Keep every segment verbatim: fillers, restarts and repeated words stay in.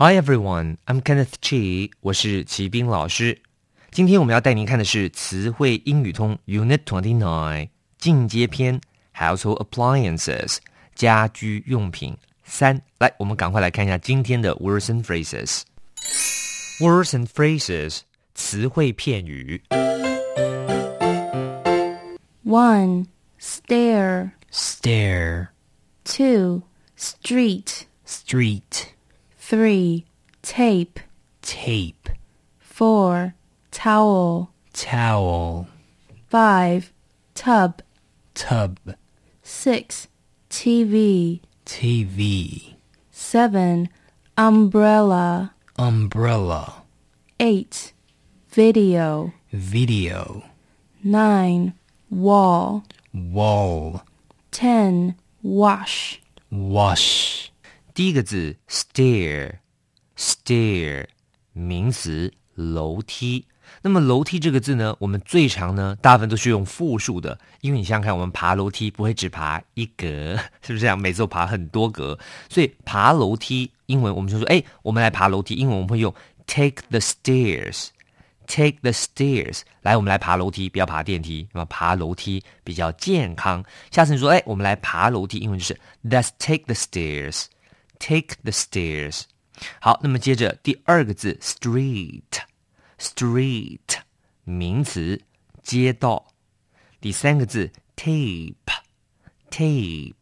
Hi everyone, I'm Kenneth Chee. 我是齐斌老师。 今天我们要带您看的是词汇英语通 Unit twenty-nine 进阶篇 Household Appliances 家居用品三。 来，我们赶快来看一下今天的 Words and Phrases. Words and Phrases 词汇片语。 One, stair. Stair. Two, street. Street. Three, tape. Tape. Four, towel. Towel. Five, tub. Tub. Six, T V. T V. Seven, umbrella. Umbrella. Eight, video. Video. Nine, wall. Wall. Ten, wash. Wash. 第一个字 stair, stair 名词 楼梯。 那么楼梯这个字呢， 我们最常呢， 大部分都是用复数的， 因为你想想看， 我们爬楼梯不会只爬一格， 是不是这样？ 每次都爬很多格， 所以爬楼梯 英文我们就说， 诶， 我们来爬楼梯， 英文我们会用 take the stairs, take the stairs. 来，我们来爬楼梯， 不要爬电梯， 爬楼梯比较健康。 下次你说， 诶， 我们来爬楼梯， 英文就是 let's take the stairs, take the stairs. 好， 那么接着第二个字 street, street 名词 街道。 第三个字 tape, tape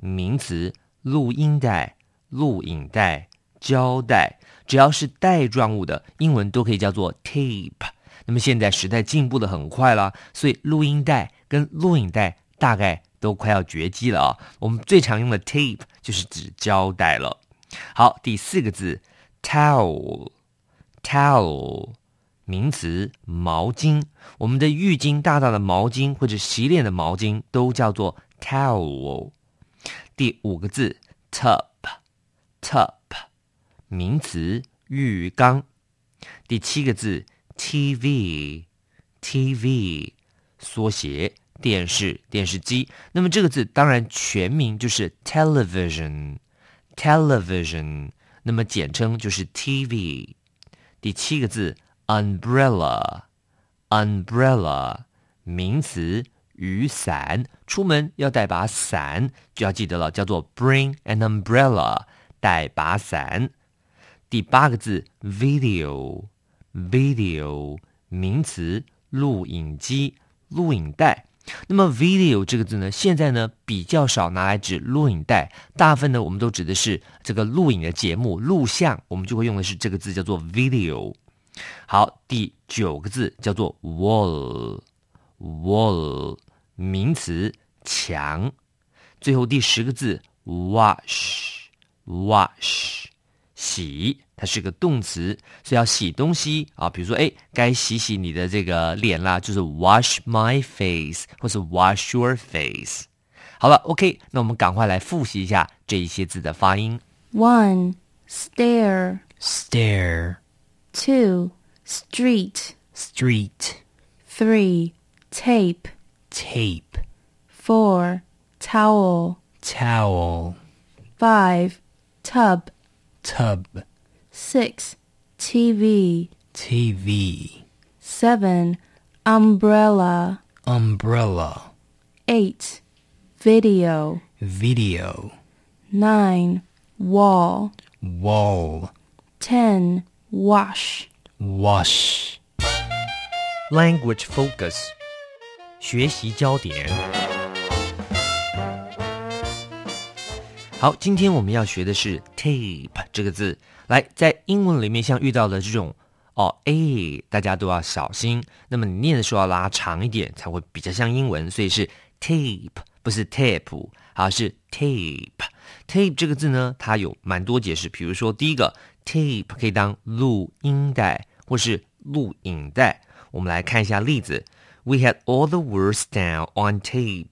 名词 录音带 录影带 胶带。 只要是带状物的 英文都可以叫做 tape。 那么现在时代进步得很快啦， 所以录音带跟录影带大概都快要绝迹了啊。 我们最常用的 tape 就是指胶带了。 好， 第四个字 towel, towel 名词 毛巾。 我们的浴巾， 大大的毛巾 或者洗脸的毛巾 都叫做 towel。 第五个字 tub, tub 名词 浴缸。 第七个字 T V, T V 缩写 电视， 电视机。 那么这个字当然全名就是 television, television 那么简称就是 T V。 第七个字 umbrella, umbrella 名词 雨伞。 出门要带把伞， 就要记得了，叫做 bring an umbrella, 带把伞。 第八个字 video, video 名词 录影机， 录影带。 那么 video 这个字呢， 现在呢比较少拿来指录影带， 大部分呢我们都指的是这个录影的节目， 录像， 我们就会用的是这个字叫做 video。 好， 第九个字叫做 wall, wall 名词 墙。 最后第十个字 wash, wash 洗， 它是个动词， 所以要洗东西， 啊， 比如说， 诶， 该洗洗你的这个脸啦， 就是 wash my face 或是 wash your face。 好了， OK， 那我们赶快来复习一下这一些字的发音。 One, stair, stair. Two, street, street. Three, tape, tape. Four, towel, towel. Five, tub, tub. Six, T V, T V. Seven, umbrella, umbrella. Eight, video, video. Nine, wall, wall. Ten, wash, wash. Language focus 学习焦点。 好， 今天我们要学的是 tape 这个字。 来， 在英文里面像遇到的这种 哦， A， 大家都要小心， 那么你念的时候要拉长一点， 才会比较像英文， 所以是 tape 不是 tape， 而是 tape。tape 这个字呢，它有蛮多解释，比如说第一个 tape 可以当录音带或是录影带。我们来看一下例子 We had all the words down on tape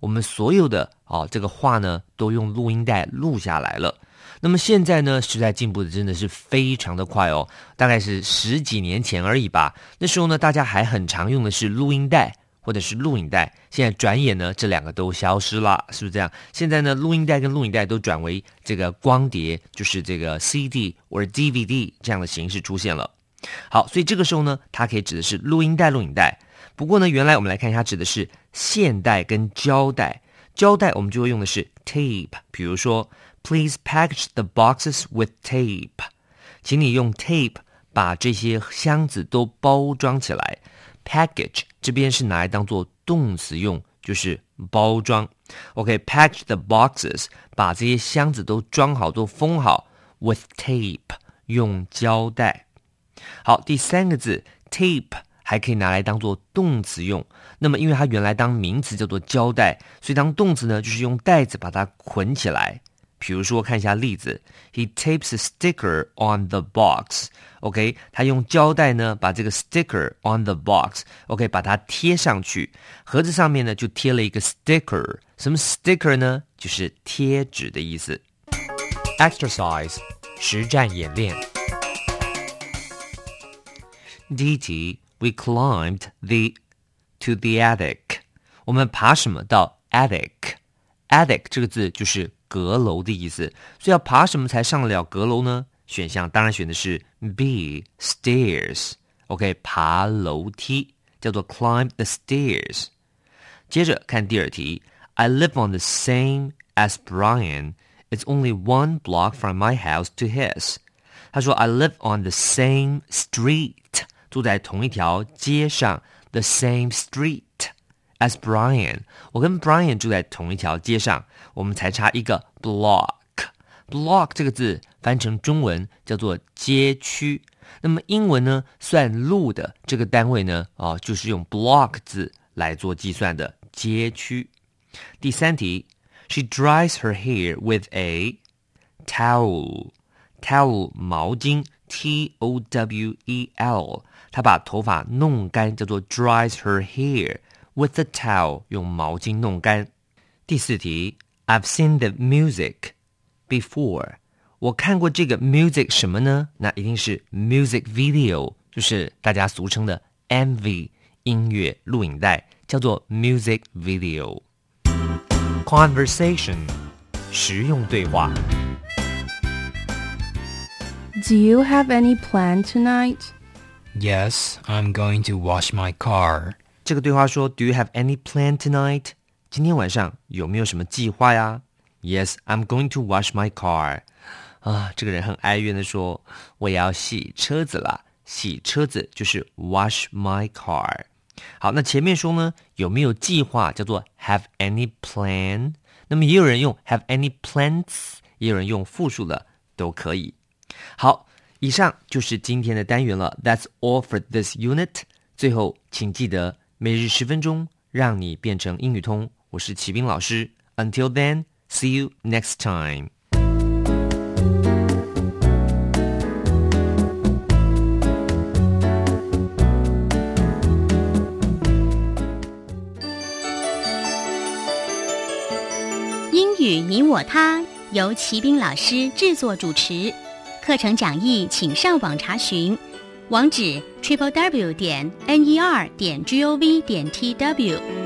我们所有的、哦、这个话呢都用录音带录下来了。那么现在呢时代进步的真的是非常的快哦，大概是十几年前而已吧，那时候呢大家还很常用的是录音带或者是录影带，现在转眼呢这两个都消失了，是不是这样？现在呢录音带跟录影带都转为这个光碟，就是这个 C D 或者 D V D 这样的形式出现了。好，所以这个时候呢它可以指的是录音带录影带。不过呢原来我们来看一下指的是线带跟胶带，胶带我们就会用的是 tape， 比如说 Please package the boxes with tape 请你用 tape 把这些箱子都包装起来。Package 这边是拿来当做动词用，就是包装。 OK, package the boxes 把这些箱子都装好都封好 with tape 用胶带。好，第三个字 tape 还可以拿来当做动词用，那么因为它原来当名词叫做胶带，所以当动词呢就是用带子把它捆起来。比如说看一下例子 He tapes a sticker on the box OK 他用胶带呢把这个 sticker on the box OK 把它贴上去，盒子上面呢就贴了一个 sticker， 什么 sticker 呢？就是贴纸的意思。 Exercise 实战演练。第一题 We climbed the to the attic 我们爬什么到 attic attic 这个字就是阁楼的意思，所以要爬什么才上得了阁楼呢？选项当然选的是 B stairs OK 爬楼梯叫做 climb the stairs。 接着看第二题 I live on the same as Brian It's only one block from my house to his 他说 I live on the same street 住在同一条街上 The same street as Brian 我跟 Brian 住在同一条街上，我们才差一个 block block 这个字翻成中文叫做街区，那么英文呢算路的这个单位呢、哦、就是用 block 字来做计算的街区。第三题 She dries her hair with a towel towel 毛巾 T O W E L 她把头发弄干叫做 dries her hair with a towel 用毛巾弄干。第四题 I've seen the music before 我看过这个 music 什么呢？那一定是 music video 就是大家俗称的 M V 音乐录影带叫做 music video。 Conversation 实用对话。 Do you have any plan tonight? Yes, I'm going to wash my car。这个对话说 Do you have any plan tonight? 今天晚上有没有什么计划呀？ Yes, I'm going to wash my car 啊，这个人很哀怨地说我也要洗车子啦，洗车子就是 wash my car。 好，那前面说呢有没有计划叫做 have any plan， 那么也有人用 have any plans， 也有人用复数的都可以。好，以上就是今天的单元了。 That's all for this unit。 最后请记得每日十分钟，让你变成英语通。我是齐斌老师。Until then, see you next time.英语你我他由齐斌老师制作主持。课程讲义请上网查询。网址 triple w 点 n e r 点 g o v 点 t w。